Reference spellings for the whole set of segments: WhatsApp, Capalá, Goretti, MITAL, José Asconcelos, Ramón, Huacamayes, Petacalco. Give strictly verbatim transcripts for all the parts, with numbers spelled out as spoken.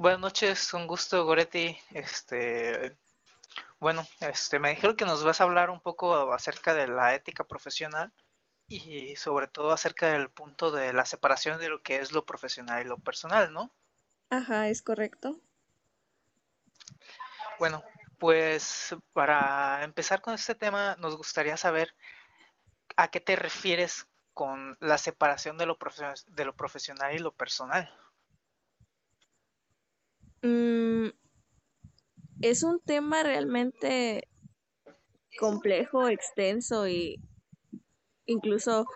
Buenas noches, un gusto, Goretti. Este, bueno, este, me dijeron que nos vas a hablar un poco acerca de la ética profesional y sobre todo acerca del punto de la separación de lo que es lo profesional y lo personal, ¿no? Ajá, es correcto. Bueno, pues para empezar con este tema, nos gustaría saber a qué te refieres con la separación de lo profe- de lo profesional y lo personal. Mm, es un tema realmente complejo, extenso e incluso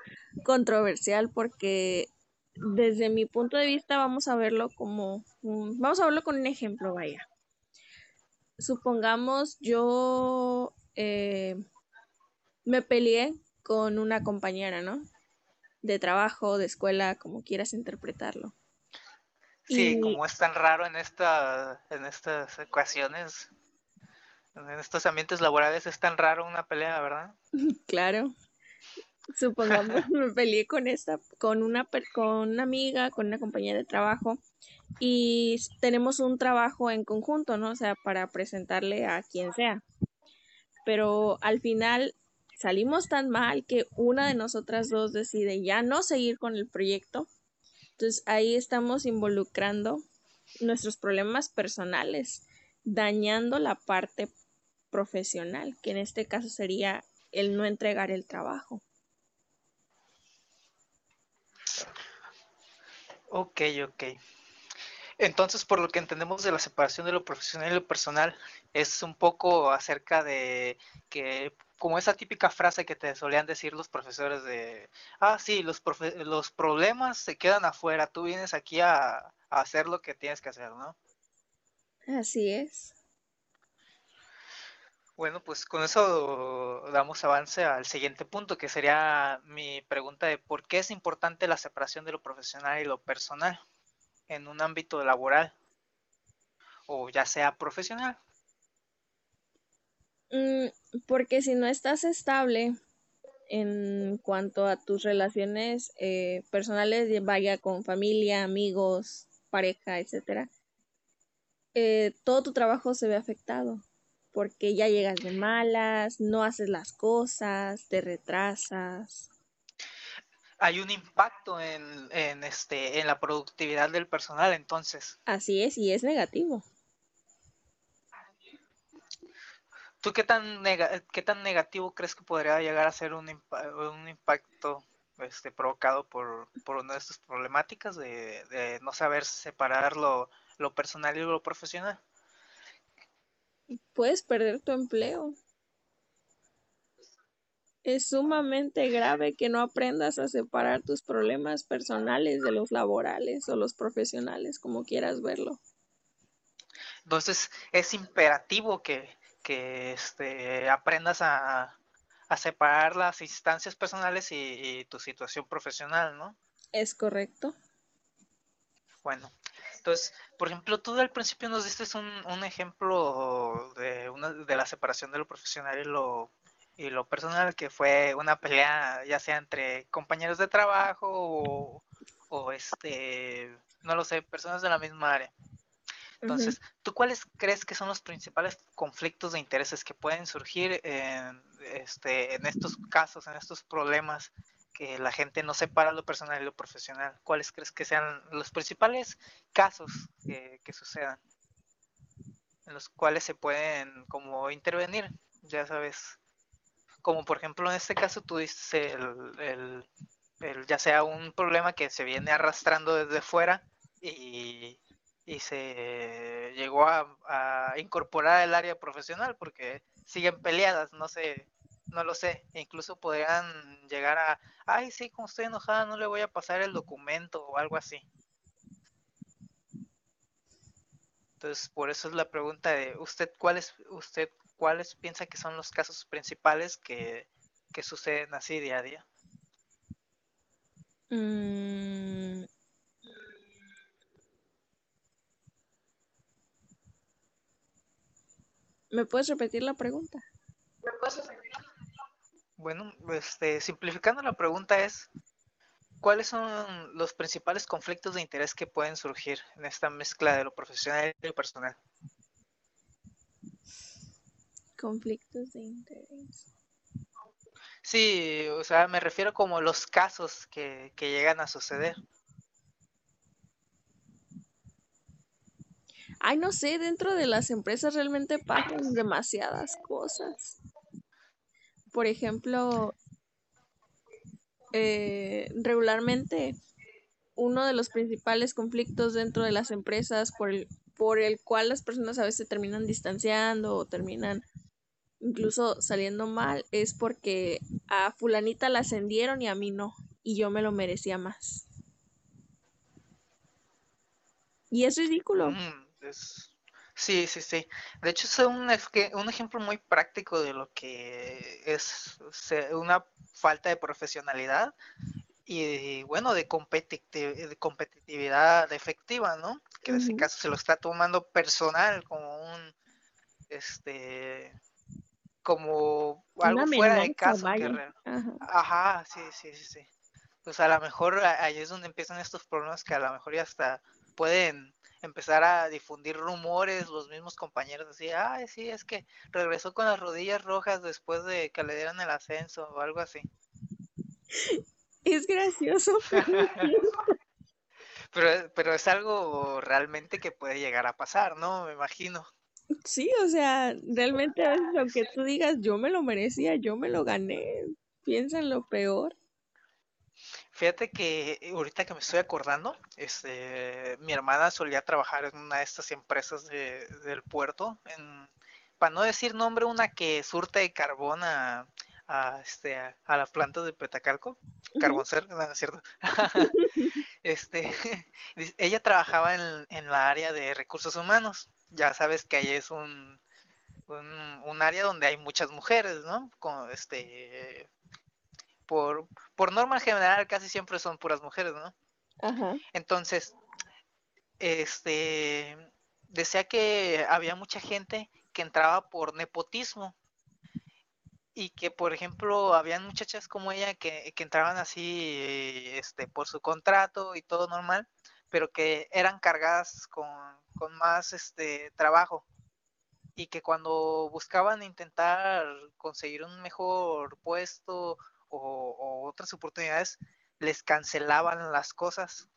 controversial, porque desde mi punto de vista vamos a verlo como un, vamos a verlo con un ejemplo, vaya. Supongamos yo eh, me peleé con una compañera, ¿no? De trabajo, de escuela, como quieras interpretarlo. Sí, y... como es tan raro en esta, en estas ecuaciones, en estos ambientes laborales, es tan raro una pelea, ¿verdad? Claro. Supongamos me peleé con esta, con una con una amiga, con una compañera de trabajo, y tenemos un trabajo en conjunto, ¿no? O sea, para presentarle a quien sea. Pero al final salimos tan mal que una de nosotras dos decide ya no seguir con el proyecto. Entonces ahí estamos involucrando nuestros problemas personales, dañando la parte profesional, que en este caso sería el no entregar el trabajo. Ok, ok. Entonces, por lo que entendemos de la separación de lo profesional y lo personal, es un poco acerca de que, como esa típica frase que te solían decir los profesores de, ah, sí, los, profe- los problemas se quedan afuera, tú vienes aquí a, a hacer lo que tienes que hacer, ¿no? Así es. Bueno, pues con eso damos avance al siguiente punto, que sería mi pregunta de por qué es importante la separación de lo profesional y lo personal en un ámbito laboral o ya sea profesional. Mm, porque si no estás estable en cuanto a tus relaciones eh, personales, vaya con familia, amigos, pareja, etcétera, eh, todo tu trabajo se ve afectado. Porque ya llegas de malas, no haces las cosas, te retrasas. Hay un impacto en, en, este, en la productividad del personal, entonces. Así es, y es negativo. ¿Tú qué tan, neg- qué tan negativo crees que podría llegar a ser un, impa- un impacto este, provocado por, por una de estas problemáticas de, de no saber separar lo, lo personal y lo profesional? Puedes perder tu empleo. Es sumamente grave que no aprendas a separar tus problemas personales de los laborales o los profesionales, como quieras verlo. Entonces, es imperativo que, que este, aprendas a, a separar las instancias personales y, y tu situación profesional, ¿no? Es correcto. Bueno. Entonces, por ejemplo, tú al principio nos diste un, un ejemplo de, una, de la separación de lo profesional y lo, y lo personal, que fue una pelea ya sea entre compañeros de trabajo o, o este, no lo sé, personas de la misma área. Entonces, uh-huh. ¿tú cuáles crees que son los principales conflictos de intereses que pueden surgir en, este, en estos casos, en estos problemas? Que la gente no separa lo personal y lo profesional. ¿Cuáles crees que sean los principales casos que, que sucedan? En los cuales se pueden como intervenir, ya sabes. Como por ejemplo en este caso tú dices el, el, el ya sea un problema que se viene arrastrando desde fuera y, y se llegó a, a incorporar al área profesional porque siguen peleadas, no sé. No lo sé, incluso podrían llegar a, ay, sí, como estoy enojada, no le voy a pasar el documento o algo así. Entonces, por eso es la pregunta de usted, ¿cuáles usted cuáles piensa que son los casos principales que, que suceden así día a día? Mm. ¿Me puedes repetir la pregunta? ¿Me puedes repetir la pregunta? Bueno, este, simplificando la pregunta es, ¿Cuáles son los principales conflictos de interés que pueden surgir en esta mezcla de lo profesional y lo personal? Conflictos de interés. Sí, o sea, me refiero como los casos que, que llegan a suceder. Ay, no sé, dentro de las empresas realmente pasan demasiadas cosas. Por ejemplo, eh, regularmente uno de los principales conflictos dentro de las empresas por el, por el cual las personas a veces se terminan distanciando o terminan incluso saliendo mal es porque a fulanita la ascendieron y a mí no, y yo me lo merecía más. Y es ridículo. Mm, es... Sí, sí, sí. De hecho, es un, un ejemplo muy práctico de lo que es una falta de profesionalidad y, bueno, de, competitiv de competitividad efectiva, ¿no? Que en ese caso se lo está tomando personal como un, este, como algo fuera de caso. Que Ajá. Ajá, sí, sí, sí, sí. Pues a lo mejor ahí es donde empiezan estos problemas que a lo mejor ya hasta pueden empezar a difundir rumores los mismos compañeros, así, ay, sí, es que regresó con las rodillas rojas después de que le dieran el ascenso o algo así. Es gracioso. Pero, pero, pero es algo realmente que puede llegar a pasar, ¿no? Me imagino. Sí, o sea, realmente lo que tú digas, yo me lo merecía, yo me lo gané, piensa en lo peor. Fíjate que ahorita que me estoy acordando, este, mi hermana solía trabajar en una de estas empresas de, del puerto, en, para no decir nombre, una que surte de carbón a, a, este, a, a las plantas de Petacalco, carboncer, no, no es cierto. Este, ella trabajaba en, en la área de recursos humanos. Ya sabes que ahí es un, un, un área donde hay muchas mujeres, ¿no? Con, este... Por, por norma general casi siempre son puras mujeres, ¿no? Ajá. Entonces, este, decía que había mucha gente que entraba por nepotismo y que, por ejemplo, habían muchachas como ella que, que entraban así, este, por su contrato y todo normal, pero que eran cargadas con, con más, este, trabajo. Y que cuando buscaban intentar conseguir un mejor puesto O, o otras oportunidades, les cancelaban las cosas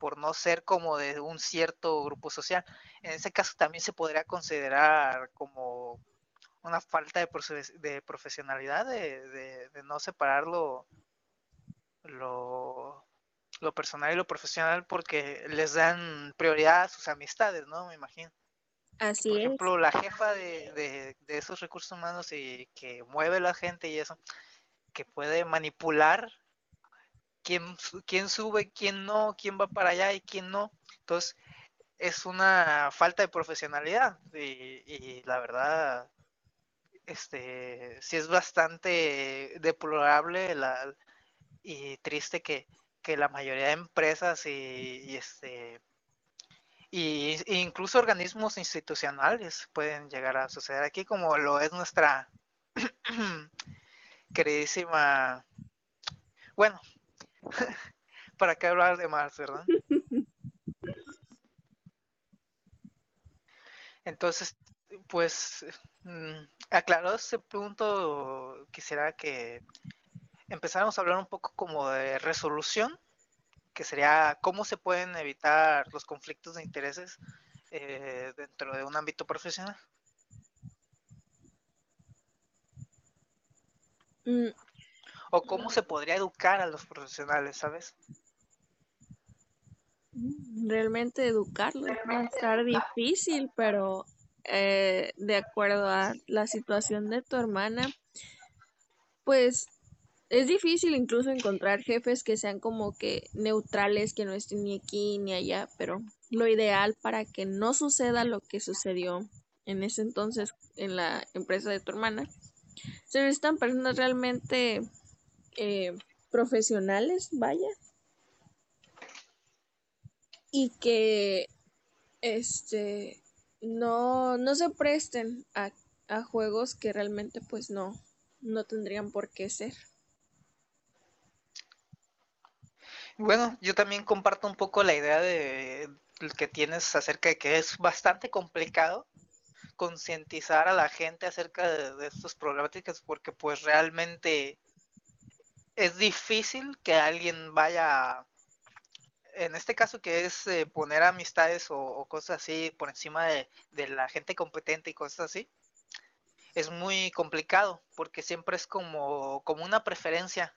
por no ser como de un cierto grupo social. En ese caso también se podría considerar como una falta de, profe de profesionalidad, de, de, de no separar lo, lo, lo personal y lo profesional, porque les dan prioridad a sus amistades, ¿no? Me imagino. Así es. Por ejemplo, la jefa de, de, de esos recursos humanos y que mueve la gente y eso, que puede manipular quién, quién sube, quién no, quién va para allá y quién no. Entonces, es una falta de profesionalidad y, y la verdad, este, sí es bastante deplorable la, y triste que, que la mayoría de empresas y, y este y, y incluso organismos institucionales pueden llegar a suceder aquí, como lo es nuestra queridísima, bueno, para qué hablar de más, ¿verdad? Entonces, pues, aclarado ese punto, quisiera que empezáramos a hablar un poco como de resolución, que sería cómo se pueden evitar los conflictos de intereses eh, dentro de un ámbito profesional. O cómo se podría educar a los profesionales, ¿sabes? Realmente educarlos va a estar difícil, pero eh, de acuerdo a la situación de tu hermana, pues es difícil incluso encontrar jefes que sean como que neutrales, que no estén ni aquí ni allá, pero lo ideal para que no suceda lo que sucedió en ese entonces en la empresa de tu hermana, se necesitan personas realmente eh, profesionales, vaya, y que este no, no se presten a, a juegos que realmente pues no, no tendrían por qué ser. Bueno, yo también comparto un poco la idea de que tienes acerca de que es bastante complicado concientizar a la gente acerca de, de estas problemáticas, porque pues realmente es difícil que alguien vaya, en este caso que es eh, poner amistades o, o cosas así por encima de, de la gente competente y cosas así, es muy complicado porque siempre es como, como una preferencia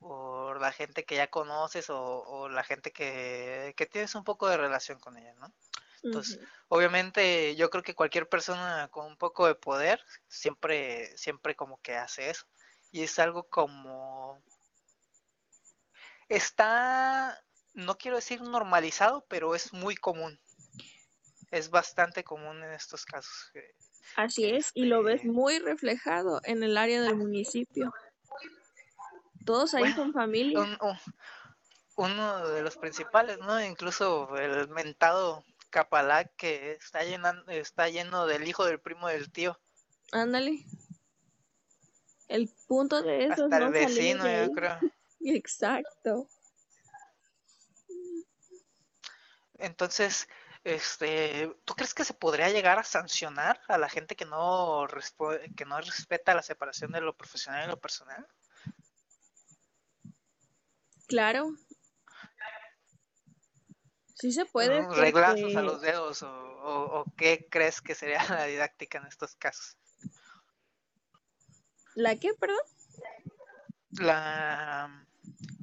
por la gente que ya conoces o, o la gente que, que tienes un poco de relación con ella, ¿no? Entonces, uh-huh. obviamente yo creo que cualquier persona con un poco de poder siempre, siempre como que hace eso. Y es algo como... Está, no quiero decir normalizado, pero es muy común. Es bastante común en estos casos. Así es, este... y lo ves muy reflejado en el área del municipio. Todos ahí bueno, son familia. Un, oh, uno de los principales, ¿no? Incluso el mentado Capalá que está, llenando, está lleno del hijo del primo del tío. Ándale. El punto de eso es no salir de ahí. Hasta el vecino, yo creo. Exacto. Entonces, este, ¿tú crees que se podría llegar a sancionar a la gente que no que no respeta la separación de lo profesional y lo personal? Claro. Sí se puede. ¿No? Reglazos porque... a los dedos o, o, o qué crees que sería la didáctica en estos casos. ¿La qué, perdón? La,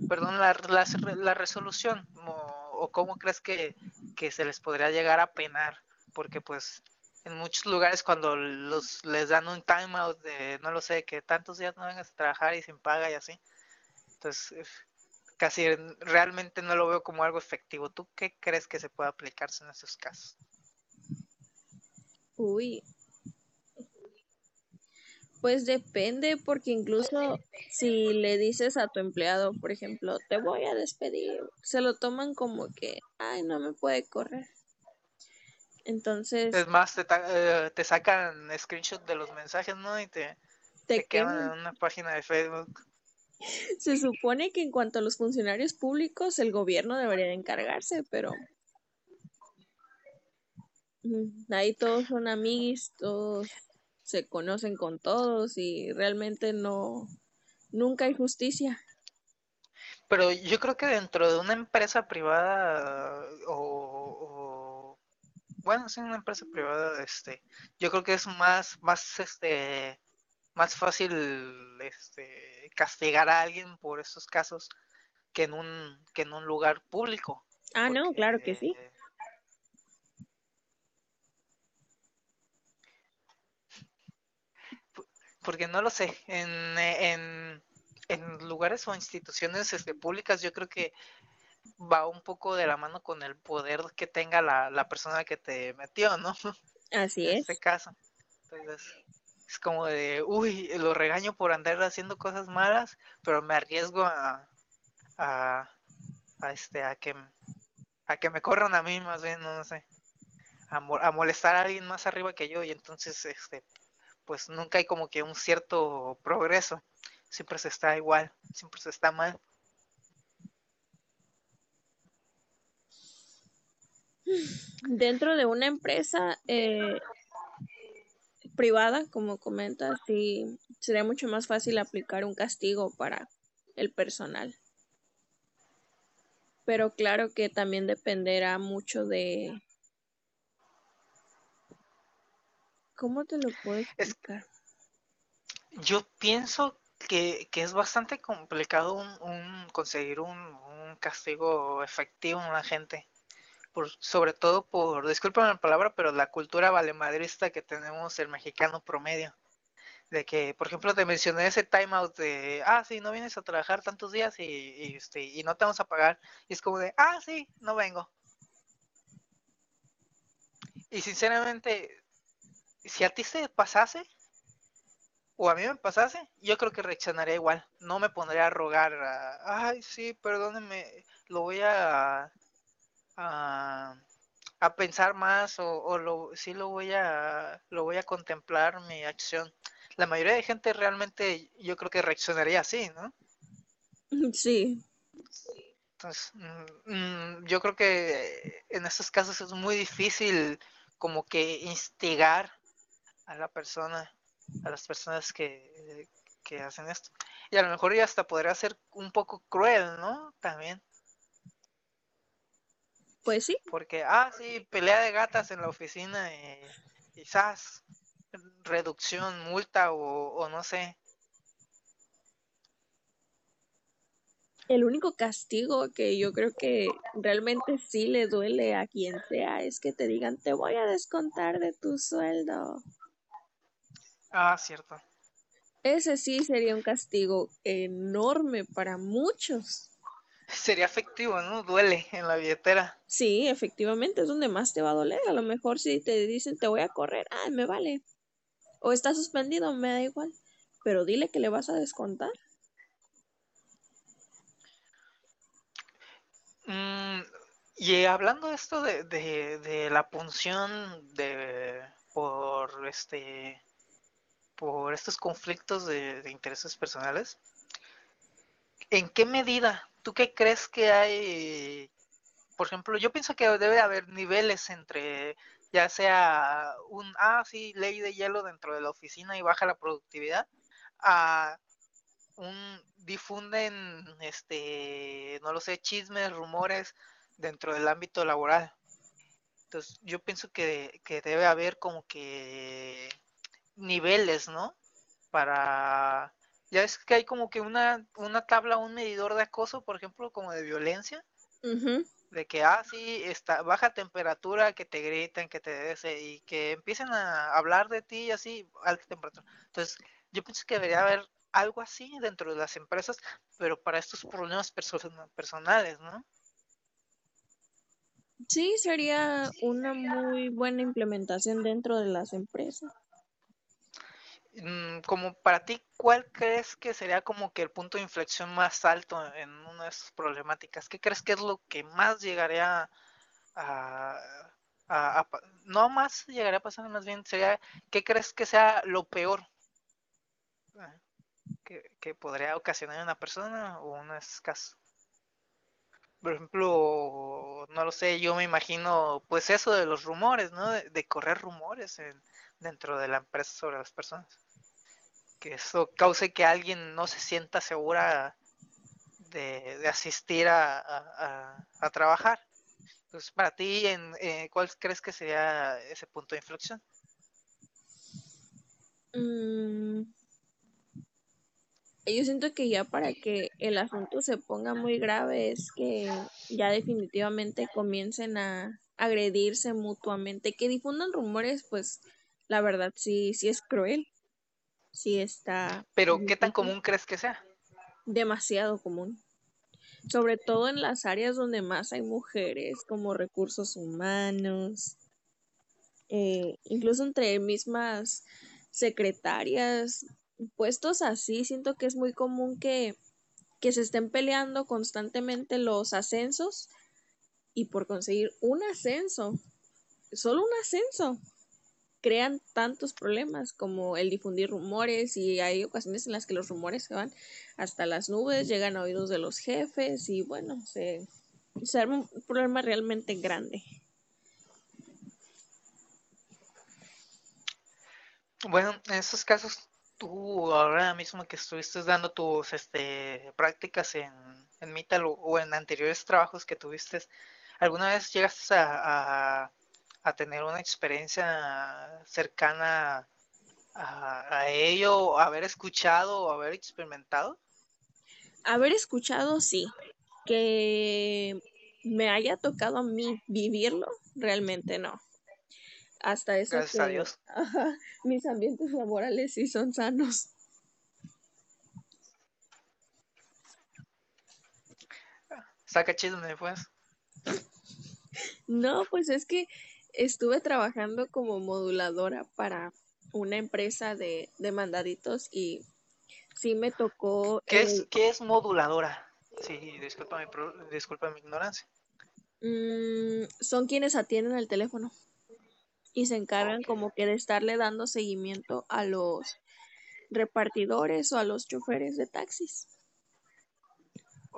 perdón, la, la, la resolución o, o cómo crees que, que se les podría llegar a penar, porque pues en muchos lugares cuando los les dan un time out de no lo sé, que tantos días no vengas a trabajar y sin paga y así, entonces casi realmente no lo veo como algo efectivo. ¿Tú qué crees que se puede aplicarse en esos casos? Uy, pues depende, porque incluso si le dices a tu empleado, por ejemplo, te voy a despedir, se lo toman como que, ay, no me puede correr. Entonces... Es más, te, te sacan screenshot de los mensajes, ¿no? Y te, te, te queman en una página de Facebook. Se supone que en cuanto a los funcionarios públicos, el gobierno debería encargarse, pero... Ahí todos son amiguis, todos... se conocen con todos y realmente no, nunca hay justicia. Pero yo creo que dentro de una empresa privada o, o bueno, sí, una empresa privada, este, yo creo que es más, más, este, más fácil, este, castigar a alguien por estos casos que en un, que en un lugar público. Ah, porque, no, claro que sí. Eh, Porque no lo sé, en, en, en lugares o instituciones este, públicas yo creo que va un poco de la mano con el poder que tenga la, la persona que te metió, ¿no? Así es. En este caso. Entonces, es como de, uy, lo regaño por andar haciendo cosas malas, pero me arriesgo a, a, a, este, a, que, a que me corran a mí más bien, no sé, a, a molestar a alguien más arriba que yo y entonces... este pues nunca hay como que un cierto progreso, siempre se está igual, siempre se está mal. Dentro de una empresa eh, privada, como comentas, sí, sería mucho más fácil aplicar un castigo para el personal. Pero claro que también dependerá mucho de... ¿Cómo te lo puedo explicar? Es, yo pienso que, que es bastante complicado un, un conseguir un, un castigo efectivo en la gente. Por, sobre todo por, discúlpame la palabra, pero la cultura valemadrista que tenemos el mexicano promedio. De que, por ejemplo, te mencioné ese timeout de, ah, sí, no vienes a trabajar tantos días y, y, este, y no te vamos a pagar. Y es como de, ah, sí, no vengo. Y sinceramente... Si a ti se pasase, o a mí me pasase, yo creo que reaccionaría igual. No me pondría a rogar, a, ay, sí, perdónenme, lo voy a a, a pensar más, o, o lo, sí lo voy a lo voy a contemplar mi acción. La mayoría de gente realmente yo creo que reaccionaría así, ¿no? Sí. Entonces, mmm, yo creo que en estos casos es muy difícil como que instigar a la persona, a las personas que, que hacen esto. Y a lo mejor ya hasta podría ser un poco cruel, ¿no? También. Pues sí. Porque, ah, sí, pelea de gatas en la oficina, eh, quizás reducción, multa o, o no sé. El único castigo que yo creo que realmente sí le duele a quien sea es que te digan, te voy a descontar de tu sueldo. Ah, cierto. Ese sí sería un castigo enorme para muchos. Sería efectivo, ¿no? Duele en la billetera. Sí, efectivamente, es donde más te va a doler. A lo mejor si te dicen, te voy a correr, ah, me vale. O está suspendido, me da igual. Pero dile que le vas a descontar. Mm, y hablando de esto de, de, de la punción de por este por estos conflictos de, de intereses personales, ¿en qué medida? ¿Tú qué crees que hay? Por ejemplo, yo pienso que debe haber niveles entre, ya sea un, ah, sí, ley de hielo dentro de la oficina y baja la productividad, a un difunden, este, no lo sé, chismes, rumores dentro del ámbito laboral. Entonces, yo pienso que, que debe haber como que niveles, ¿no? Para, ya es que hay como que una, una tabla, un medidor de acoso, por ejemplo, como de violencia, uh-huh. De que, ah, sí, está, baja temperatura, que te griten, que te dese y que empiecen a hablar de ti, así, alta temperatura. Entonces, yo pienso que debería haber algo así dentro de las empresas, pero para estos problemas perso personales, ¿no? Sí, sería una muy buena implementación dentro de las empresas. Como para ti, ¿cuál crees que sería como que el punto de inflexión más alto en una de estas problemáticas? ¿Qué crees que es lo que más llegaría a... a, a no más llegaría a pasar, más bien sería, ¿qué crees que sea lo peor Que, que podría ocasionar una persona o un caso? Por ejemplo, no lo sé, yo me imagino pues eso de los rumores, ¿no? De, de correr rumores en, dentro de la empresa sobre las personas. Que eso cause que alguien no se sienta segura de, de asistir a, a, a trabajar. Entonces, para ti, en, eh, ¿cuál crees que sería ese punto de inflexión? Mm. Yo siento que ya para que el asunto se ponga muy grave es que ya definitivamente comiencen a agredirse mutuamente. Que difundan rumores, pues la verdad sí, sí es cruel. Sí está... ¿Pero qué tan común crees que sea? Demasiado común. Sobre todo en las áreas donde más hay mujeres, como recursos humanos. Eh, incluso entre mismas secretarias... Puestos así, siento que es muy común que, que se estén peleando constantemente los ascensos y por conseguir un ascenso, solo un ascenso, crean tantos problemas como el difundir rumores, y hay ocasiones en las que los rumores se van hasta las nubes, llegan a oídos de los jefes y bueno, se, se arma un problema realmente grande. Bueno, en esos casos... Tú ahora mismo que estuviste dando tus este, prácticas en, en MITAL o, o en anteriores trabajos que tuviste, ¿alguna vez llegaste a, a, a tener una experiencia cercana a, a ello, o haber escuchado o haber experimentado? Haber escuchado, sí. Que me haya tocado a mí vivirlo, realmente no. Hasta eso Gracias que, a Dios. Ajá, mis ambientes laborales sí son sanos. Saca chisme, pues. No, pues es que estuve trabajando como moduladora para una empresa de, de mandaditos y sí me tocó... ¿Qué, el... es, ¿qué es moduladora? Sí, disculpa mi, disculpa mi ignorancia. Mm, son quienes atienden el teléfono. Y se encargan como que de estarle dando seguimiento a los repartidores o a los choferes de taxis.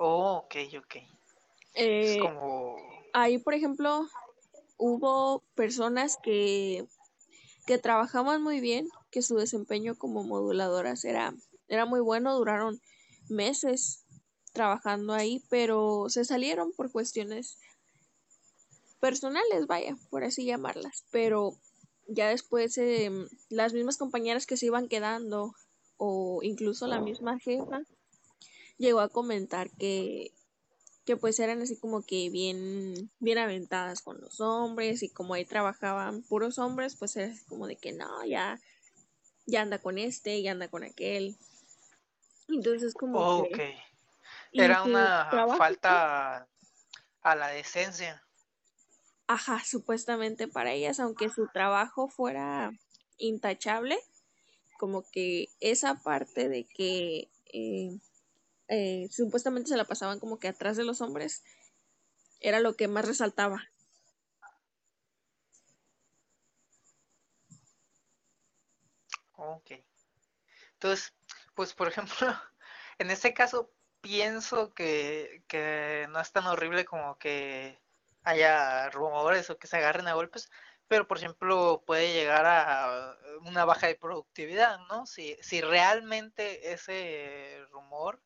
Oh, ok, ok. Eh, es como... Ahí, por ejemplo, hubo personas que, que trabajaban muy bien, que su desempeño como moduladoras era, era muy bueno, duraron meses trabajando ahí, pero se salieron por cuestiones personales, vaya, por así llamarlas, pero ya después eh, las mismas compañeras que se iban quedando o incluso la misma jefa llegó a comentar que, que pues eran así como que bien, bien aventadas con los hombres, y como ahí trabajaban puros hombres, pues era así como de que no, ya, ya anda con este, ya anda con aquel. Entonces como oh, que, okay. Era una trabajo, falta a la decencia. Ajá, supuestamente para ellas, aunque su trabajo fuera intachable, como que esa parte de que eh, eh, supuestamente se la pasaban como que atrás de los hombres, era lo que más resaltaba. Ok. Entonces, pues por ejemplo, en este caso pienso que, que no es tan horrible como que haya rumores o que se agarren a golpes, pero por ejemplo puede llegar a una baja de productividad, ¿no? Si, si realmente ese rumor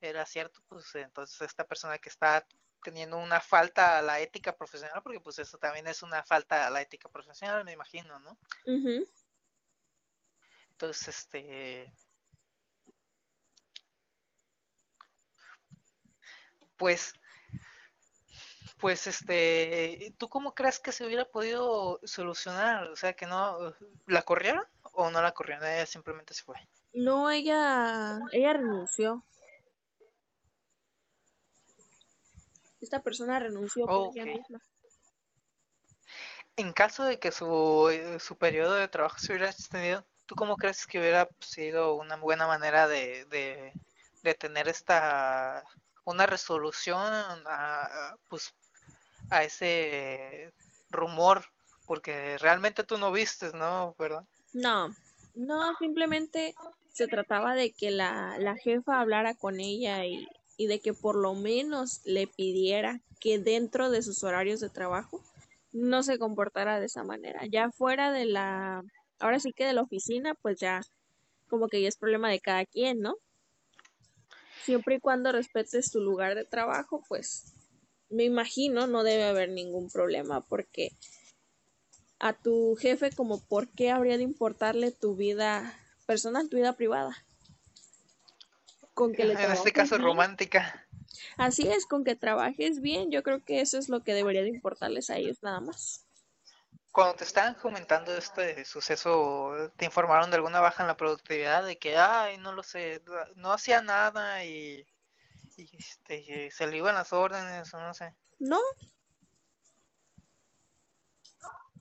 era cierto, pues entonces esta persona que está teniendo una falta a la ética profesional, porque pues eso también es una falta a la ética profesional, me imagino, ¿no? Uh-huh. Entonces, este... pues... Pues, este, ¿tú cómo crees que se hubiera podido solucionar? O sea, que no, ¿la corrieron o no la corrieron? Ella simplemente se fue. No, ella, ella renunció. Esta persona renunció por okay. ella misma. En caso de que su, su periodo de trabajo se hubiera extendido, ¿tú cómo crees que hubiera sido una buena manera de, de, de tener esta, una resolución a, a pues, a ese rumor, porque realmente tú no vistes, ¿no? ¿Verdad? No, no, simplemente se trataba de que la, la jefa hablara con ella y, y de que por lo menos le pidiera que dentro de sus horarios de trabajo no se comportara de esa manera. Ya fuera de la, ahora sí que de la oficina, pues ya como que ya es problema de cada quien, ¿no? Siempre y cuando respetes tu lugar de trabajo, pues me imagino no debe haber ningún problema, porque a tu jefe como por qué habría de importarle tu vida personal, tu vida privada. Con que le en este caso bien. Romántica. Así es, con que trabajes bien, yo creo que eso es lo que debería de importarles a ellos nada más. Cuando te estaban comentando este suceso, ¿te informaron de alguna baja en la productividad? De que, ay, no lo sé, no hacía nada y... Y este, se le iban las órdenes o no sé. No.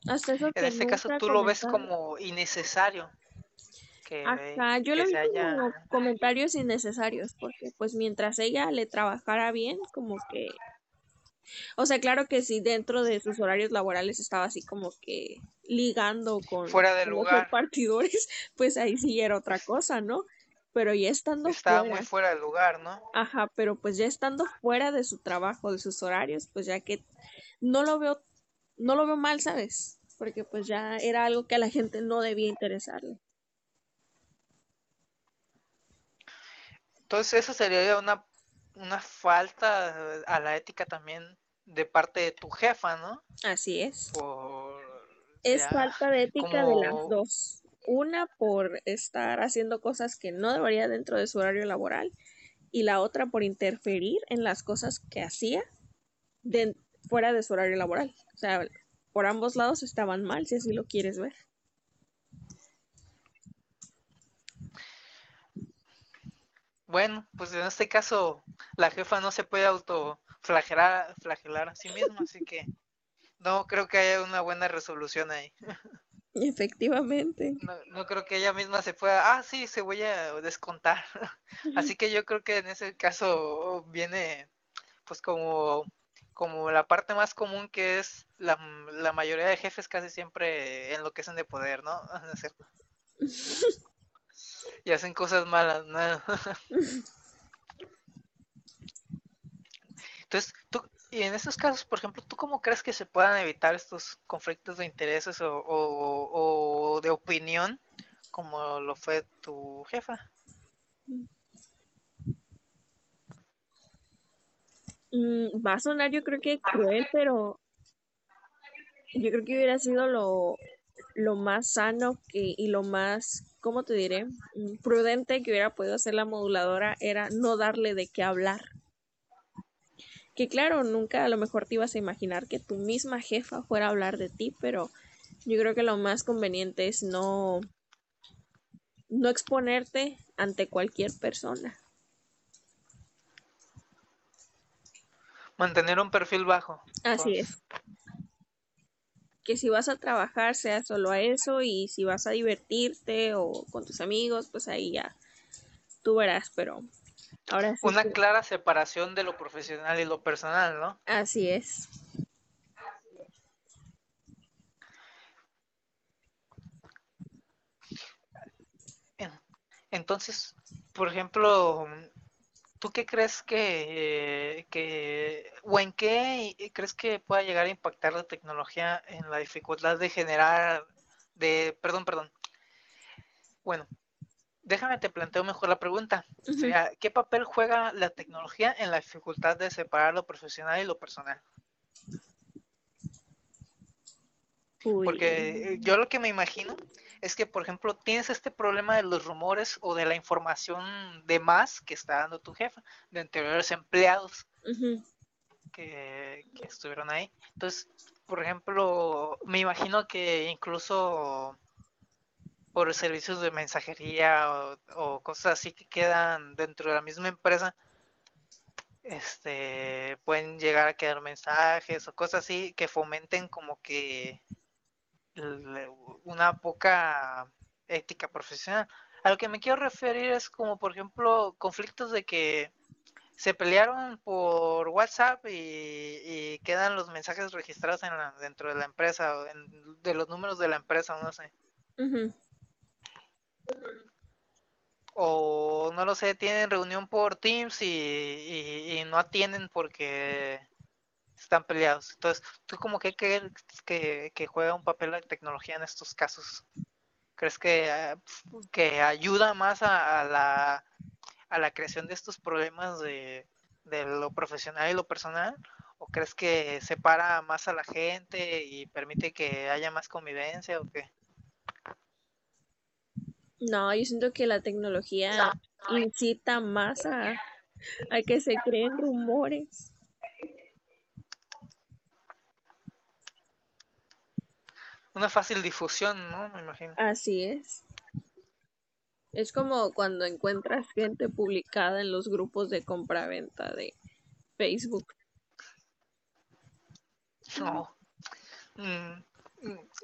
Hasta eso que en este caso tú comentario. Lo ves como innecesario. Que, Ajá, yo que lo vi haya... como comentarios innecesarios, porque pues mientras ella le trabajara bien, como que... O sea, claro que sí, dentro de sus horarios laborales estaba así como que ligando con fuera de lugar. Partidores, pues ahí sí era otra cosa, ¿no? Pero ya estando Estaba fuera... muy fuera de lugar, ¿no? Ajá, pero pues ya estando fuera de su trabajo, de sus horarios, pues ya que no lo veo, no lo veo mal, ¿sabes? Porque pues ya era algo que a la gente no debía interesarle. Entonces eso sería una, una falta a la ética también de parte de tu jefa, ¿no? Así es. Por... Es ya... falta de ética como... de las dos. Una por estar haciendo cosas que no debería dentro de su horario laboral, y la otra por interferir en las cosas que hacía de, fuera de su horario laboral. O sea, por ambos lados estaban mal, si así lo quieres ver. Bueno, pues en este caso la jefa no se puede autoflagelar flagelar a sí misma, así que no creo que haya una buena resolución ahí. Efectivamente. No, no creo que ella misma se pueda, ah, sí, se voy a descontar. Así que yo creo que en ese caso viene, pues, como, como la parte más común, que es la, la mayoría de jefes casi siempre enloquecen de poder, ¿no? ¿No es cierto? Y hacen cosas malas, ¿no? Entonces, tú, y en esos casos, por ejemplo, ¿tú cómo crees que se puedan evitar estos conflictos de intereses o, o, o de opinión como lo fue tu jefa? Mm, va a sonar, yo creo que cruel, pero yo creo que hubiera sido lo, lo más sano que, y lo más, ¿cómo te diré? Prudente que hubiera podido hacer la moduladora era no darle de qué hablar. Que claro, nunca a lo mejor te ibas a imaginar que tu misma jefa fuera a hablar de ti, pero yo creo que lo más conveniente es no, no exponerte ante cualquier persona. Mantener un perfil bajo. Así es. Que si vas a trabajar sea solo a eso, y si vas a divertirte o con tus amigos, pues ahí ya tú verás, pero ahora sí. Una que... clara separación de lo profesional y lo personal, ¿no? Así es. Entonces, por ejemplo, ¿tú qué crees que, que, o en qué crees que pueda llegar a impactar la tecnología en la dificultad de generar, de, perdón, perdón, bueno, déjame te planteo mejor la pregunta, uh-huh. O sea, ¿qué papel juega la tecnología en la dificultad de separar lo profesional y lo personal? Uy. Porque yo lo que me imagino es que, por ejemplo, tienes este problema de los rumores o de la información de más que está dando tu jefa, de anteriores empleados uh-huh. que, que estuvieron ahí. Entonces, por ejemplo, me imagino que incluso por servicios de mensajería o, o cosas así que quedan dentro de la misma empresa, este, pueden llegar a quedar mensajes o cosas así que fomenten como que una poca ética profesional. A lo que me quiero referir es como, por ejemplo, conflictos de que se pelearon por WhatsApp y, y quedan los mensajes registrados en la, dentro de la empresa, o en, de los números de la empresa, no sé. Uh-huh. O no lo sé, tienen reunión por Teams y, y, y no atienden porque están peleados. Entonces, ¿tú como que crees que, que juega un papel la tecnología en estos casos? ¿Crees que, que ayuda más a, a, la, a la creación de estos problemas de, de lo profesional y lo personal? ¿O crees que separa más a la gente y permite que haya más convivencia o qué? No, yo siento que la tecnología no, no. incita más a, a que se creen rumores. Una fácil difusión, ¿no? Me imagino. Así es. Es como cuando encuentras gente publicada en los grupos de compraventa de Facebook. No. Mm,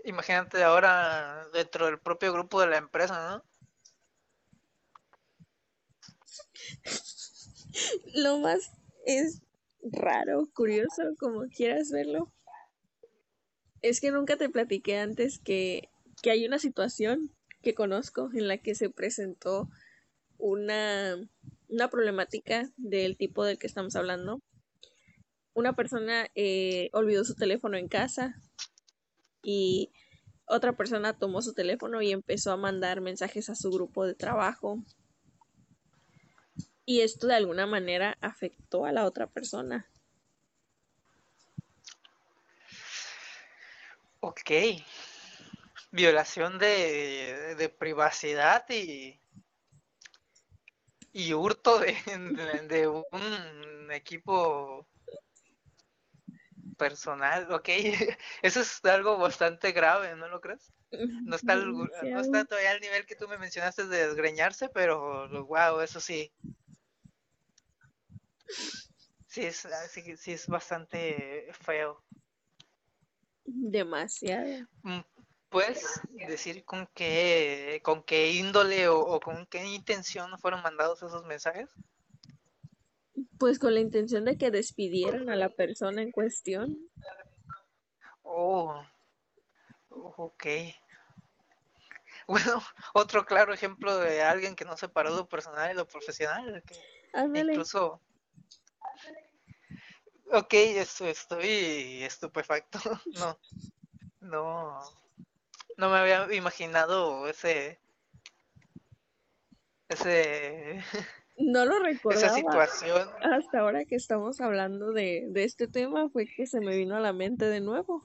imagínate ahora dentro del propio grupo de la empresa, ¿no? Lo más es raro, curioso, como quieras verlo. Es que nunca te platiqué antes que, que hay una situación que conozco en la que se presentó una, una problemática del tipo del que estamos hablando. Una persona eh, olvidó su teléfono en casa y otra persona tomó su teléfono y empezó a mandar mensajes a su grupo de trabajo. Y esto de alguna manera afectó a la otra persona. Ok, violación de, de privacidad y, y hurto de, de, de un equipo personal, ok, eso es algo bastante grave, ¿no lo crees? No está, no está todavía al nivel que tú me mencionaste de desgreñarse, pero wow, eso sí, sí es, sí, sí es bastante feo. Demasiado. ¿Puedes decir con qué, con qué índole o, o con qué intención fueron mandados esos mensajes? Pues con la intención de que despidieran a la persona en cuestión. Oh, ok. Bueno, otro claro ejemplo de alguien que no separó lo personal y lo profesional. Que incluso... Ok, eso, estoy estupefacto. No, no, no me había imaginado ese, ese, no lo recordaba. Esa situación. Hasta ahora que estamos hablando de, de este tema fue que se me vino a la mente de nuevo.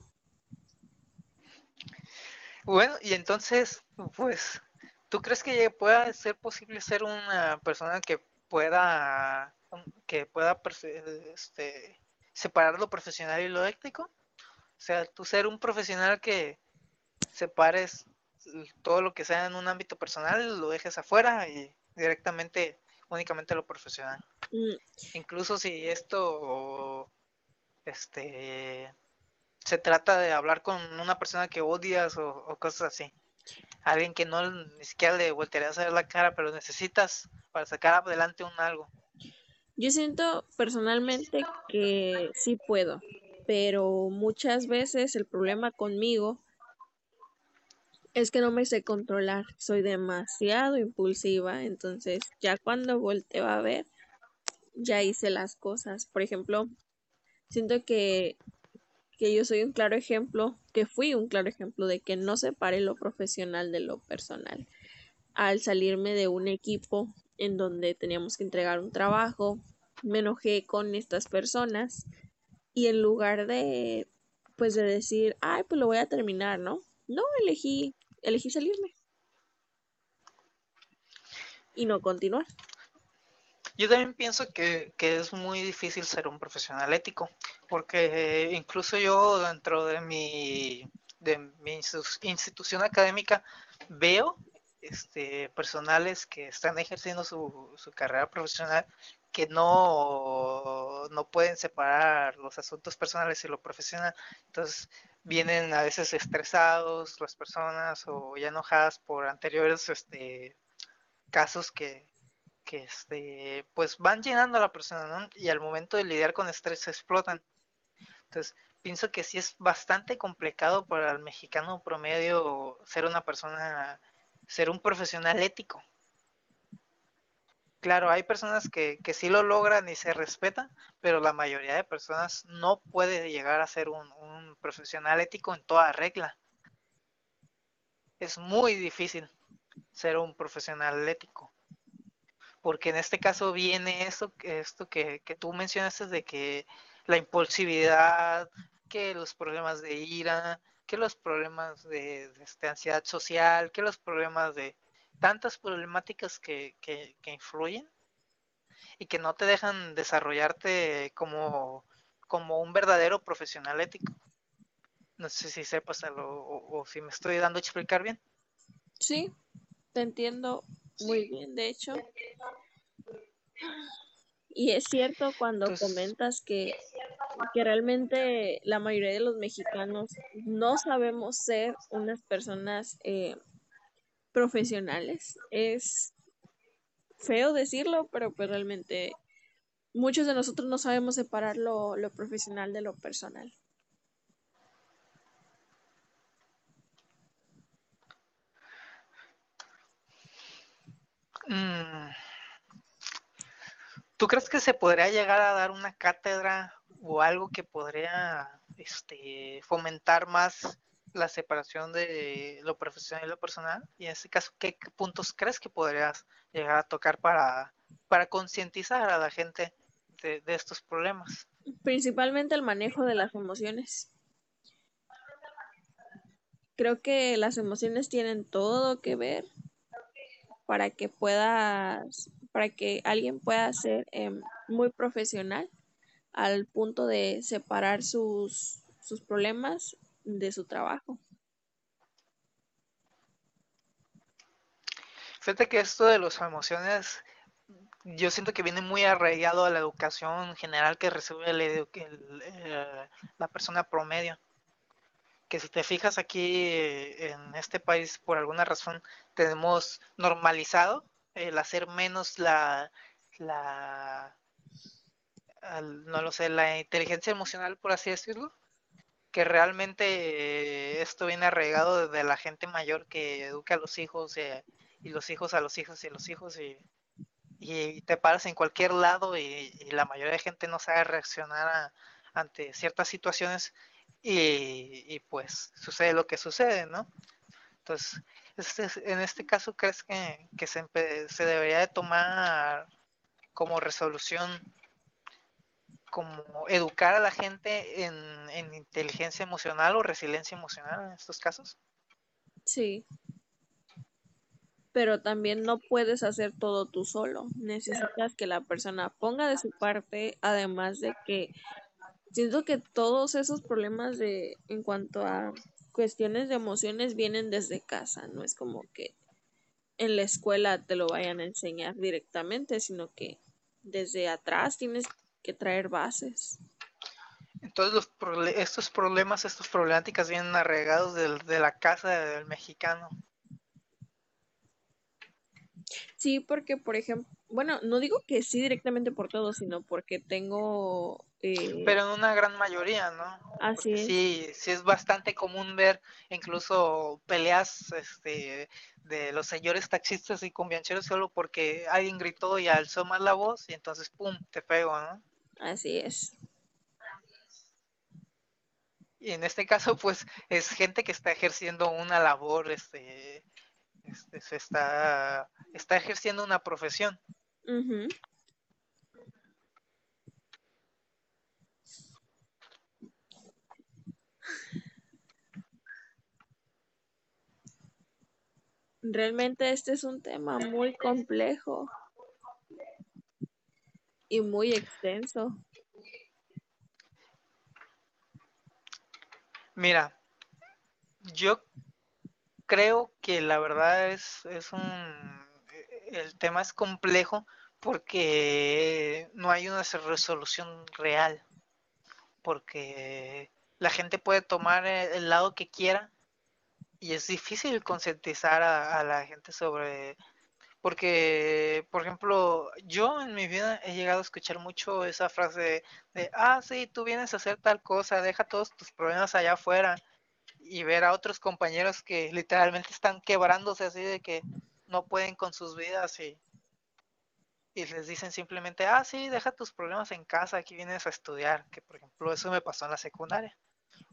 Bueno, y entonces, pues, ¿tú crees que pueda ser posible ser una persona que pueda, que pueda, este, separar lo profesional y lo ético? O sea, tú ser un profesional que separes todo lo que sea en un ámbito personal, lo dejes afuera y directamente, únicamente lo profesional. Mm. Incluso si esto, este... se trata de hablar con una persona que odias o, o cosas así. Alguien que no ni siquiera le voltearías a ver la cara, pero necesitas para sacar adelante un algo. Yo siento personalmente que sí puedo, pero muchas veces el problema conmigo es que no me sé controlar. Soy demasiado impulsiva, entonces ya cuando volteo a ver, ya hice las cosas. Por ejemplo, siento que... que yo soy un claro ejemplo, que fui un claro ejemplo de que no separé lo profesional de lo personal. Al salirme de un equipo en donde teníamos que entregar un trabajo, me enojé con estas personas y en lugar de, pues de decir, ay, pues lo voy a terminar, ¿no? No, elegí, elegí salirme. Y no continuar. Yo también pienso que, que es muy difícil ser un profesional ético, porque incluso yo dentro de mi, de mi institución académica veo este personales que están ejerciendo su, su carrera profesional que no, no pueden separar los asuntos personales y lo profesional. Entonces vienen a veces estresados las personas o ya enojadas por anteriores este casos que... que este pues van llenando a la persona, ¿no? Y al momento de lidiar con estrés se explotan. Entonces pienso que sí es bastante complicado para el mexicano promedio ser una persona, ser un profesional ético. Claro, hay personas que, que sí lo logran y se respetan, pero la mayoría de personas no puede llegar a ser un, un profesional ético en toda regla. Es muy difícil ser un profesional ético. Porque en este caso viene eso, esto que, que tú mencionaste de que la impulsividad, que los problemas de ira, que los problemas de, de, de ansiedad social, que los problemas de tantas problemáticas que, que, que influyen y que no te dejan desarrollarte como, como un verdadero profesional ético. No sé si sepas algo, o, o si me estoy dando a explicar bien. Sí, te entiendo. Muy bien, de hecho. Y es cierto cuando Entonces, comentas que, que realmente la mayoría de los mexicanos no sabemos ser unas personas eh, profesionales. Es feo decirlo, pero pues realmente muchos de nosotros no sabemos separar lo, lo profesional de lo personal. ¿Tú crees que se podría llegar a dar una cátedra o algo que podría este, fomentar más la separación de lo profesional y lo personal? Y en este caso, ¿qué puntos crees que podrías llegar a tocar para, para concientizar a la gente de, de estos problemas? Principalmente el manejo de las emociones. Creo que las emociones tienen todo que ver para que puedas, para que alguien pueda ser eh, muy profesional al punto de separar sus, sus problemas de su trabajo. Fíjate que esto de las emociones, yo siento que viene muy arraigado a la educación general que recibe el, el, el, la persona promedio. Que si te fijas aquí en este país, por alguna razón, tenemos normalizado el hacer menos la, la el, no lo sé, la inteligencia emocional, por así decirlo, que realmente esto viene arraigado desde la gente mayor que educa a los hijos eh, y los hijos a los hijos y los hijos y, y te paras en cualquier lado y, y la mayoría de gente no sabe reaccionar a, ante ciertas situaciones y, y pues sucede lo que sucede, ¿no? Entonces, este, en este caso, ¿crees que, que se, se debería de tomar como resolución, como educar a la gente en, en inteligencia emocional o resiliencia emocional en estos casos? Sí. Pero también no puedes hacer todo tú solo. Necesitas que la persona ponga de su parte, además de que siento que todos esos problemas de en cuanto a cuestiones de emociones vienen desde casa. No es como que en la escuela te lo vayan a enseñar directamente, sino que desde atrás tienes que traer bases. Entonces los prole- estos problemas, estas problemáticas vienen arraigados de, de la casa del mexicano. Sí, porque, por ejemplo, bueno, no digo que sí directamente por todo, sino porque tengo... Eh... Pero en una gran mayoría, ¿no? Así es. Sí, sí es bastante común ver incluso peleas este, de los señores taxistas y cumbiancheros solo porque alguien gritó y alzó más la voz y entonces, pum, te pego, ¿no? Así es. Y en este caso, pues, es gente que está ejerciendo una labor, este... Este, se está, está ejerciendo una profesión. Uh-huh. Realmente este es un tema muy complejo y muy extenso. Mira, yo creo que la verdad es, es un, el tema es complejo porque no hay una resolución real, porque la gente puede tomar el lado que quiera y es difícil concientizar a, a la gente sobre, porque por ejemplo yo en mi vida he llegado a escuchar mucho esa frase de, de ah sí, tú vienes a hacer tal cosa, deja todos tus problemas allá afuera. Y ver a otros compañeros que literalmente están quebrándose así de que no pueden con sus vidas y, y les dicen simplemente, ah, sí, deja tus problemas en casa, aquí vienes a estudiar. Que por ejemplo eso me pasó en la secundaria.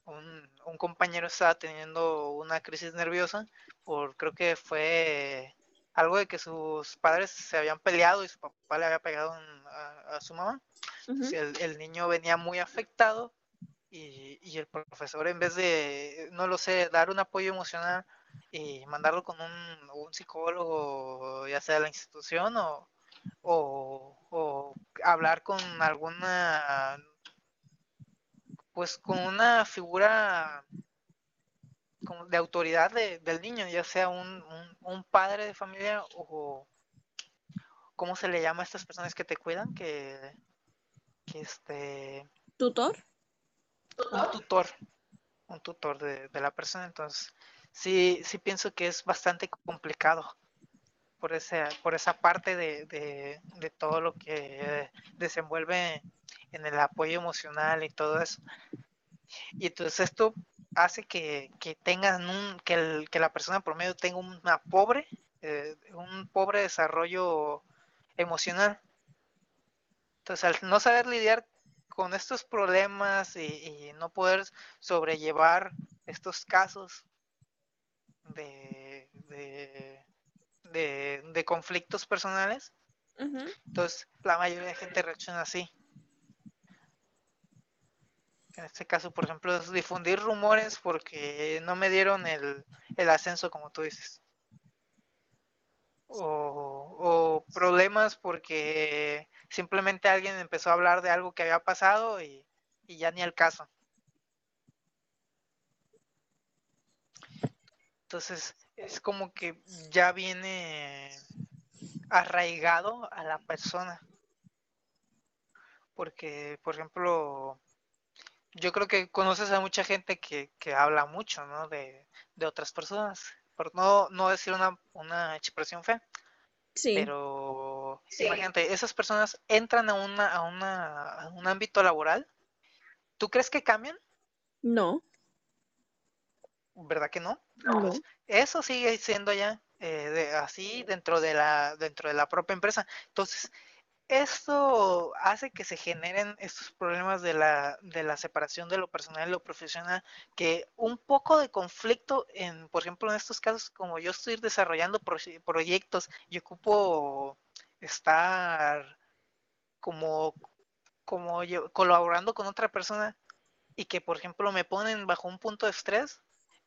Un, un compañero estaba teniendo una crisis nerviosa por, creo que fue algo de que sus padres se habían peleado y su papá le había pegado un, a, a su mamá. Uh-huh. Entonces, el, el niño venía muy afectado. Y, y el profesor, en vez de, no lo sé, dar un apoyo emocional y mandarlo con un, un psicólogo, ya sea de la institución o, o, o hablar con alguna, pues con una figura como de autoridad de, del niño, ya sea un, un, un padre de familia o, ¿cómo se le llama a estas personas que te cuidan? Que, que este... ¿Tutor? Un tutor, un tutor de, de la persona. Entonces, sí, sí pienso que es bastante complicado por esa, por esa parte de, de, de todo lo que desenvuelve en el apoyo emocional y todo eso. Y entonces esto hace que, que tengan un, que, el, que la persona promedio tenga una pobre, eh, un pobre desarrollo emocional. Entonces, al no saber lidiar con estos problemas y, y no poder sobrellevar estos casos de, de, de, de conflictos personales, uh-huh. Entonces la mayoría de gente reacciona así. En este caso, por ejemplo, es difundir rumores porque no me dieron el, el ascenso, como tú dices. O, o problemas porque simplemente alguien empezó a hablar de algo que había pasado y, y ya ni al caso. Entonces es como que ya viene arraigado a la persona. Porque, por ejemplo, yo creo que conoces a mucha gente que, que habla mucho, ¿no? de, de otras personas. Por no, no decir una, una expresión fea. Sí. Pero sí. Imagínate, esas personas entran a una, a una a un ámbito laboral. ¿Tú crees que cambian? No. ¿Verdad que no? No. Entonces, eso sigue siendo ya eh, de, así dentro de la dentro de la propia empresa. Entonces, Esto hace que se generen estos problemas de la, de la separación de lo personal y lo profesional, que un poco de conflicto, en, por ejemplo, en estos casos, como yo estoy desarrollando proye- proyectos y ocupo estar como, como yo, colaborando con otra persona y que, por ejemplo, me ponen bajo un punto de estrés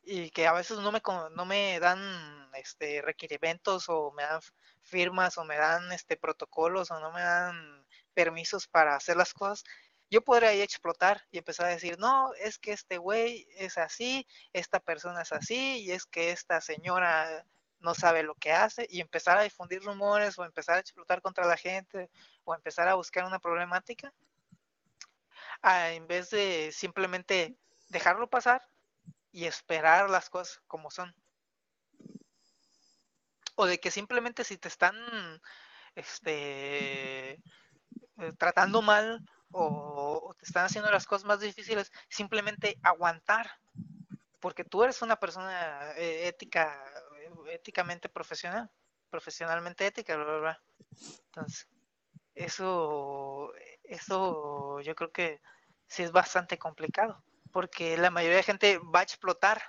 y que a veces no me, no me dan este, requerimientos o me dan firmas o me dan este, protocolos o no me dan permisos para hacer las cosas, yo podría ahí explotar y empezar a decir, no, es que este güey es así, esta persona es así y es que esta señora no sabe lo que hace, y empezar a difundir rumores o empezar a explotar contra la gente o empezar a buscar una problemática, a, en vez de simplemente dejarlo pasar y esperar las cosas como son. O de que simplemente si te están este tratando mal o, o te están haciendo las cosas más difíciles, simplemente aguantar, porque tú eres una persona eh, ética, éticamente profesional, profesionalmente ética, bla, bla, bla. Entonces, eso, eso yo creo que sí es bastante complicado, porque la mayoría de gente va a explotar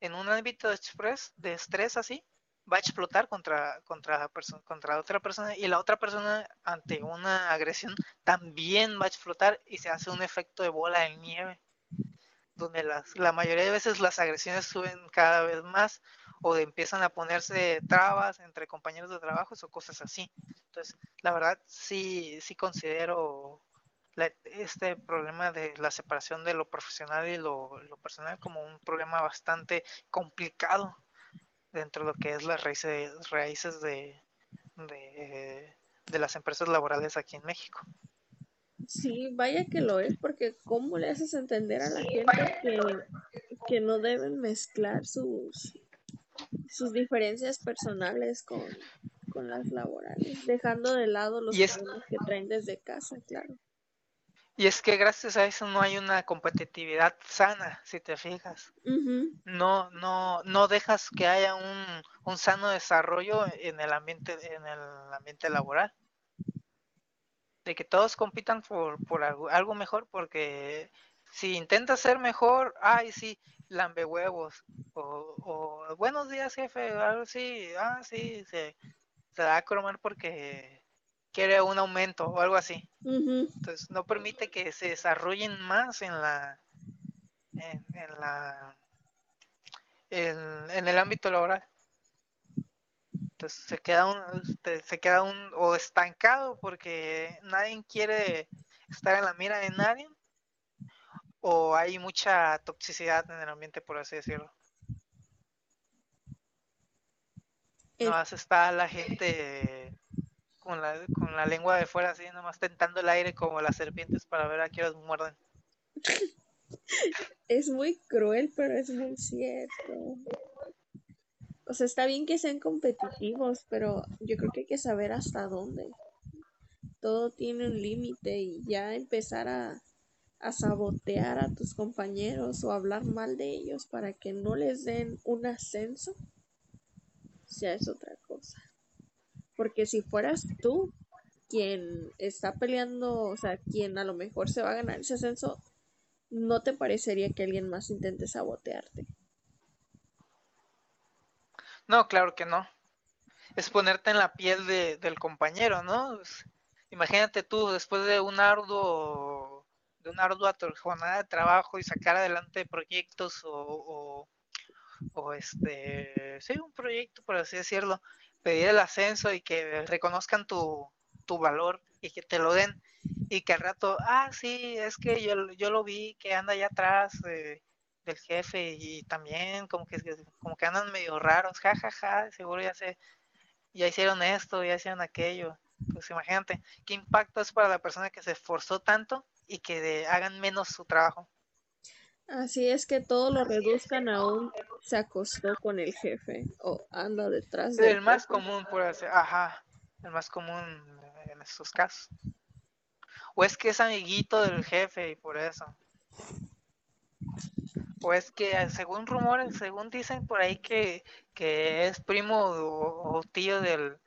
en un ámbito de estrés, de estrés así, va a explotar contra contra persona, contra otra persona, y la otra persona ante una agresión también va a explotar y se hace un efecto de bola de nieve, donde las, la mayoría de veces las agresiones suben cada vez más o empiezan a ponerse trabas entre compañeros de trabajo o cosas así. Entonces, la verdad sí sí considero la, este problema de la separación de lo profesional y lo, lo personal como un problema bastante complicado dentro de lo que es las raíces, raíces de, de, de las empresas laborales aquí en México. Sí, vaya que lo es, porque ¿cómo le haces entender a la gente que, que no deben mezclar sus, sus diferencias personales con, con las laborales, dejando de lado los problemas que traen desde casa, claro? Y es que gracias a eso no hay una competitividad sana, si te fijas. Uh-huh. No, no, no dejas que haya un, un sano desarrollo en el ambiente, en el ambiente laboral. De que todos compitan por, por algo, algo mejor, porque si intentas ser mejor, ay sí, lambe huevos. O, o buenos días, jefe, algo así, ah, sí, se, se da a cromar porque quiere un aumento o algo así. Uh-huh. Entonces no permite que se desarrollen más en la en, en la en, en el ámbito laboral. Entonces se queda un se queda un o estancado porque nadie quiere estar en la mira de nadie, o hay mucha toxicidad en el ambiente, por así decirlo. No hace estar la gente con la, con la lengua de fuera, así nomás tentando el aire como las serpientes para ver a qué los muerden. Es muy cruel, pero es muy cierto. O sea, está bien que sean competitivos, pero yo creo que hay que saber hasta dónde. Todo tiene un límite, y ya empezar a, a sabotear a tus compañeros o hablar mal de ellos para que no les den un ascenso, ya es otra cosa. Porque si fueras tú quien está peleando, o sea, quien a lo mejor se va a ganar ese ascenso, no te parecería que alguien más intente sabotearte. No, claro que no. Es ponerte en la piel de, del compañero, ¿no? Pues, imagínate tú, después de un arduo, de una ardua jornada de trabajo y sacar adelante proyectos o, o, o este, sí, un proyecto, por así decirlo, pedir el ascenso y que reconozcan tu, tu valor y que te lo den, y que al rato, ah, sí, es que yo, yo lo vi que anda allá atrás eh, del jefe y también como que, como que andan medio raros, ja, ja, ja, seguro ya, se, ya hicieron esto, ya hicieron aquello. Pues imagínate, ¿qué impacto es para la persona que se esforzó tanto y que de, hagan menos su trabajo? Así es, que todo lo reduzcan a un se acostó con el jefe o anda detrás de él. El más común, por así, ajá, el más común en estos casos. O es que es amiguito del jefe y por eso. O es que según rumores, según dicen por ahí que, que es primo o, o tío del,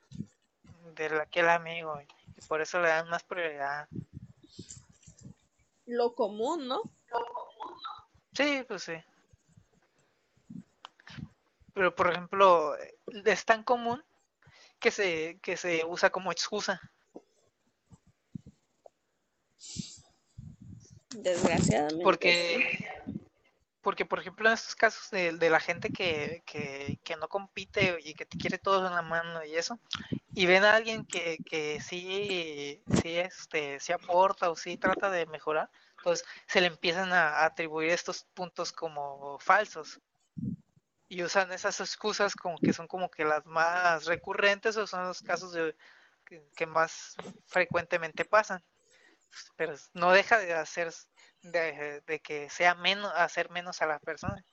del aquel amigo. Por eso le dan más prioridad. Lo común, ¿no? Lo común, ¿no? Sí, pues sí. Pero, por ejemplo, es tan común que se, que se usa como excusa. Desgraciadamente. Porque, porque por ejemplo, en estos casos de, de la gente que, que, que no compite y que te quiere todo en la mano y eso, y ven a alguien que, que sí, sí, este, sí aporta o sí trata de mejorar, entonces se le empiezan a, a atribuir estos puntos como falsos. Y usan esas excusas como que son como que las más recurrentes o son los casos de, que, que más frecuentemente pasan. Pero no deja de hacer de, de que sea menos, hacer menos a la persona,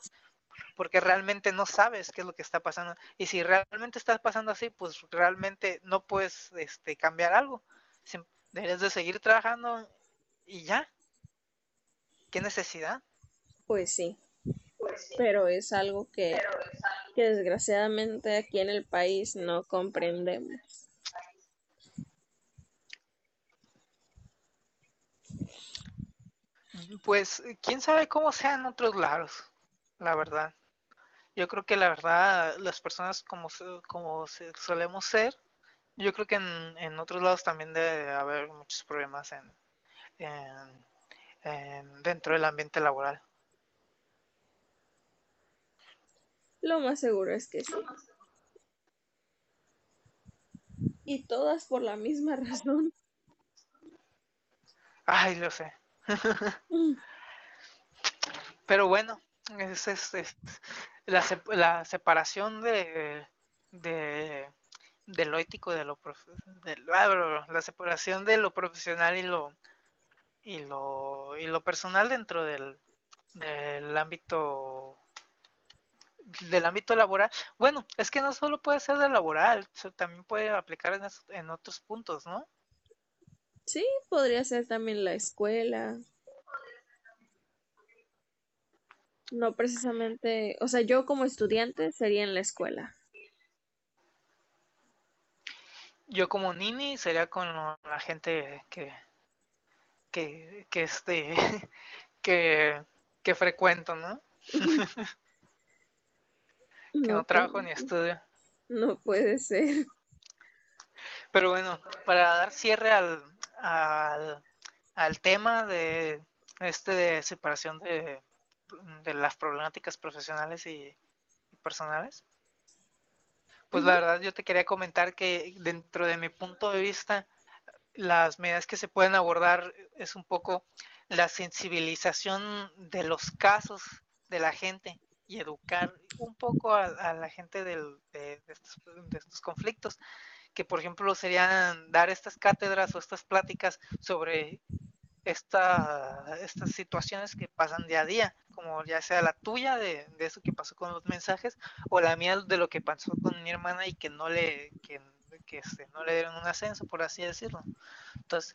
porque realmente no sabes qué es lo que está pasando. Y si realmente estás pasando así, pues realmente no puedes este, cambiar algo. Deberías de seguir trabajando y ya. ¿Qué necesidad? Pues sí. Pero es algo que, que desgraciadamente aquí en el país no comprendemos. Pues quién sabe cómo sean otros lados, la verdad. Yo creo que la verdad las personas como, como solemos ser, yo creo que en, en otros lados también debe haber muchos problemas en, en, en dentro del ambiente laboral. Lo más seguro es que sí. Y todas por la misma razón. Ay, lo sé. Pero bueno, es, es, es la, la separación de, de, de lo ético, de lo profe, de, la separación de lo profesional y lo y lo y lo personal dentro del, del ámbito del ámbito laboral. Bueno, es que no solo puede ser de laboral, también puede aplicar en, en otros puntos, ¿no? Sí, podría ser también la escuela. No precisamente, o sea, yo como estudiante sería en la escuela. Yo como nini sería con la gente que que que este que que frecuento, ¿no? Que no, no trabajo puede, ni estudio. No puede ser. Pero bueno, para dar cierre al al, al tema de este de separación de, de las problemáticas profesionales y, y personales, pues uh-huh. La verdad yo te quería comentar que dentro de mi punto de vista, las medidas que se pueden abordar es un poco la sensibilización de los casos de la gente. Y educar un poco a, a la gente del, de, de, estos, de estos conflictos, que por ejemplo serían dar estas cátedras o estas pláticas sobre esta, estas situaciones que pasan día a día, como ya sea la tuya de, de eso que pasó con los mensajes, o la mía de lo que pasó con mi hermana y que no le, que, que este, no le dieron un ascenso, por así decirlo. Entonces,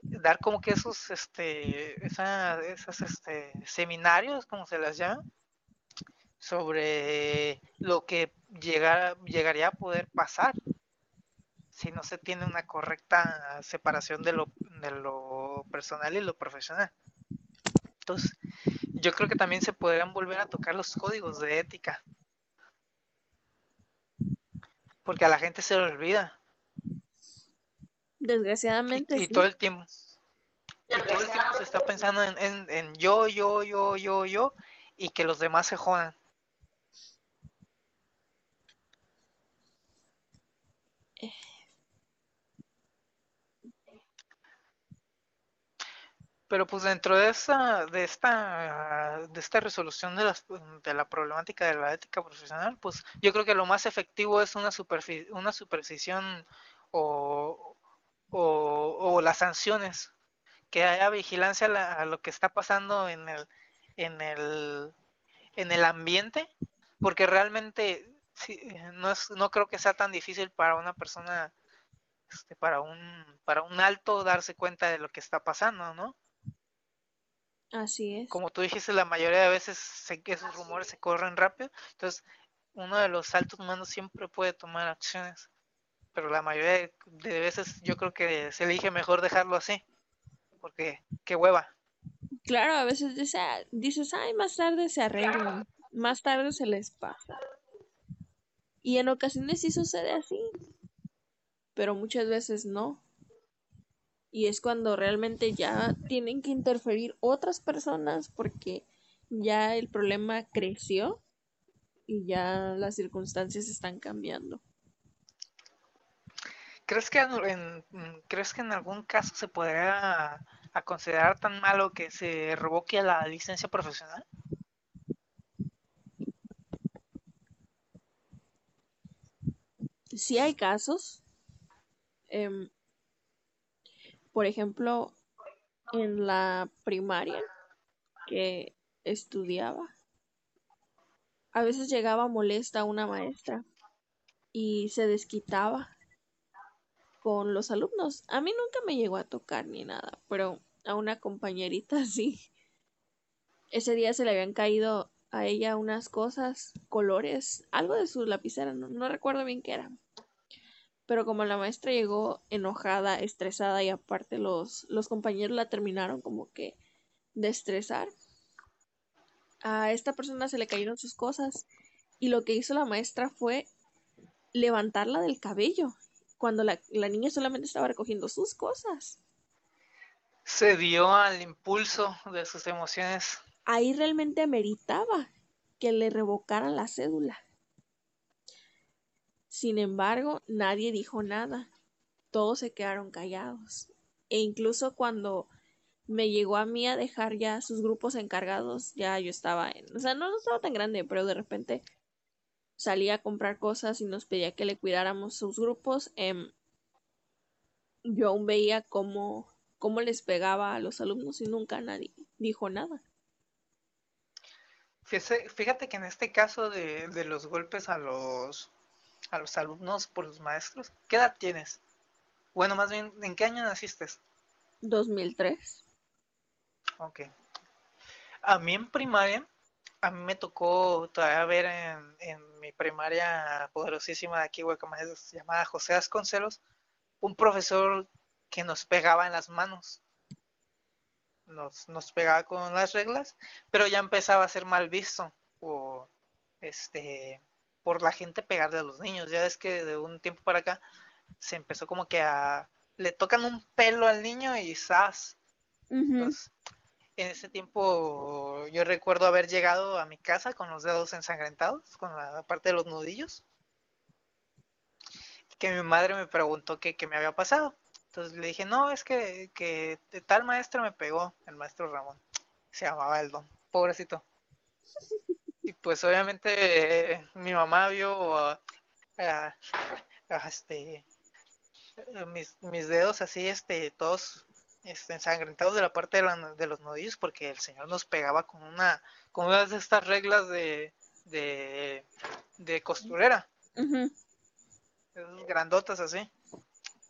dar como que esos este, esas, esas, este, seminarios, como se las llama, sobre lo que llegar, llegaría a poder pasar si no se tiene una correcta separación de lo, de lo personal y lo profesional. Entonces, yo creo que también se podrían volver a tocar los códigos de ética, porque a la gente se le olvida. Desgraciadamente. Y, y sí. todo el tiempo. Y todo el tiempo se está pensando en, en, en yo, yo, yo, yo, yo, y que los demás se jodan. Pero pues dentro de esa de esta de esta resolución de la, de la problemática de la ética profesional, pues yo creo que lo más efectivo es una superfic- una supervisión o, o o las sanciones, que haya vigilancia a, la, a lo que está pasando en el en el en el ambiente, porque realmente Sí, no es, no creo que sea tan difícil para una persona, este, para un, para un alto darse cuenta de lo que está pasando, ¿no? Así es. Como tú dijiste, la mayoría de veces se, esos Así rumores es. se corren rápido, entonces uno de los altos mandos siempre puede tomar acciones pero la mayoría de veces yo creo que se elige mejor dejarlo así, porque qué hueva. Claro, a veces dices, ay, más tarde se arreglan, más tarde se les pasa. Y en ocasiones sí sucede así, pero muchas veces no. Y es cuando realmente ya tienen que interferir otras personas porque ya el problema creció y ya las circunstancias están cambiando. ¿Crees que en, ¿crees que en algún caso se podría a considerar tan malo que se revoque la licencia profesional? Sí hay casos. Eh, por ejemplo, en la primaria que estudiaba, a veces llegaba molesta una maestra y se desquitaba con los alumnos. A mí nunca me llegó a tocar ni nada, pero a una compañerita sí. Ese día se le habían caído a ella unas cosas, colores, algo de su lapicera, no, no recuerdo bien qué era. Pero como la maestra llegó enojada, estresada, y aparte los, los compañeros la terminaron como que de estresar, a esta persona se le cayeron sus cosas. Y lo que hizo la maestra fue levantarla del cabello, cuando la, la niña solamente estaba recogiendo sus cosas. Se dio al impulso de sus emociones. Ahí realmente meritaba que le revocaran la cédula. Sin embargo, nadie dijo nada. Todos se quedaron callados. E incluso cuando me llegó a mí a dejar ya sus grupos encargados, ya yo estaba en... O sea, no, no estaba tan grande, pero de repente salía a comprar cosas y nos pedía que le cuidáramos sus grupos. Eh, yo aún veía cómo, cómo les pegaba a los alumnos y nunca nadie dijo nada. Fíjate que en este caso de, de los golpes a los... a los alumnos por los maestros. ¿Qué edad tienes? Bueno, más bien, ¿en qué año naciste? dos mil tres. Ok. A mí en primaria, a mí me tocó todavía ver en, en mi primaria poderosísima de aquí, Huacamayes, llamada José Asconcelos, un profesor que nos pegaba en las manos. Nos, nos pegaba con las reglas, pero ya empezaba a ser mal visto o este... por la gente pegarle a los niños. Ya ves que de un tiempo para acá se empezó como que a... le tocan un pelo al niño y ¡zas! Uh-huh. Entonces, en ese tiempo yo recuerdo haber llegado a mi casa con los dedos ensangrentados, con la parte de los nudillos, que mi madre me preguntó qué me había pasado. Entonces le dije, no, es que, que tal maestro me pegó, el maestro Ramón. Se llamaba el don, pobrecito. Y pues obviamente eh, mi mamá vio a, a, a este, a mis, mis dedos así este todos este, ensangrentados de la parte de, la, de los nudillos, porque el señor nos pegaba con una con una de estas reglas de de, de costurera. Uh-huh. Esos grandotas así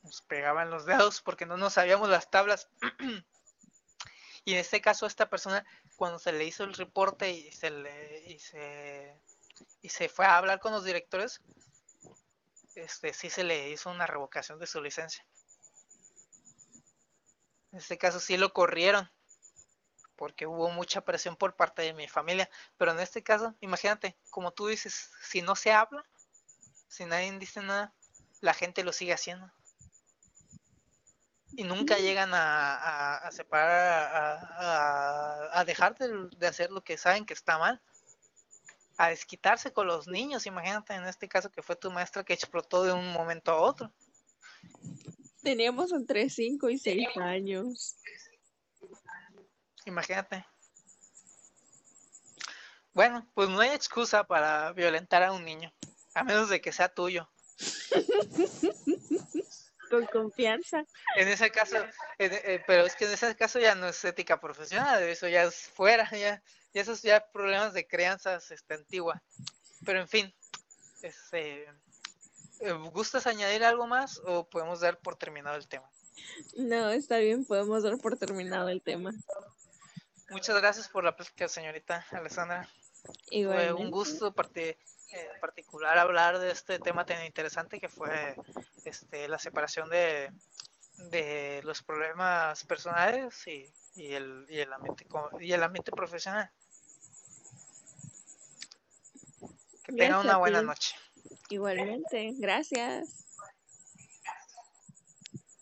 nos pegaban los dedos porque no nos sabíamos las tablas. Y en este caso esta persona, cuando se le hizo el reporte y se le y se, y se fue a hablar con los directores, este sí se le hizo una revocación de su licencia. En este caso sí lo corrieron, porque hubo mucha presión por parte de mi familia. Pero en este caso, imagínate, como tú dices, si no se habla, si nadie dice nada, la gente lo sigue haciendo. Y nunca llegan a, a, a separar, a, a, a dejar de, de hacer lo que saben que está mal, a desquitarse con los niños. Imagínate en este caso que fue tu maestra que explotó de un momento a otro. Teníamos entre cinco y seis años. Imagínate. Bueno, pues no hay excusa para violentar a un niño, a menos de que sea tuyo. Con confianza. En ese caso, en, eh, pero es que en ese caso ya no es ética profesional, eso ya es fuera, ya, ya esos ya problemas de crianzas este, antigua. Pero en fin, este, ¿gustas añadir algo más o podemos dar por terminado el tema? No, está bien, podemos dar por terminado el tema. Muchas gracias por la plática, señorita Alessandra. Igualmente. Fue un gusto eh, en particular hablar de este tema tan interesante que fue este, la separación de, de los problemas personales y, y, el, y, el ambiente, y el ambiente profesional. Que tengan una buena noche. Igualmente, gracias.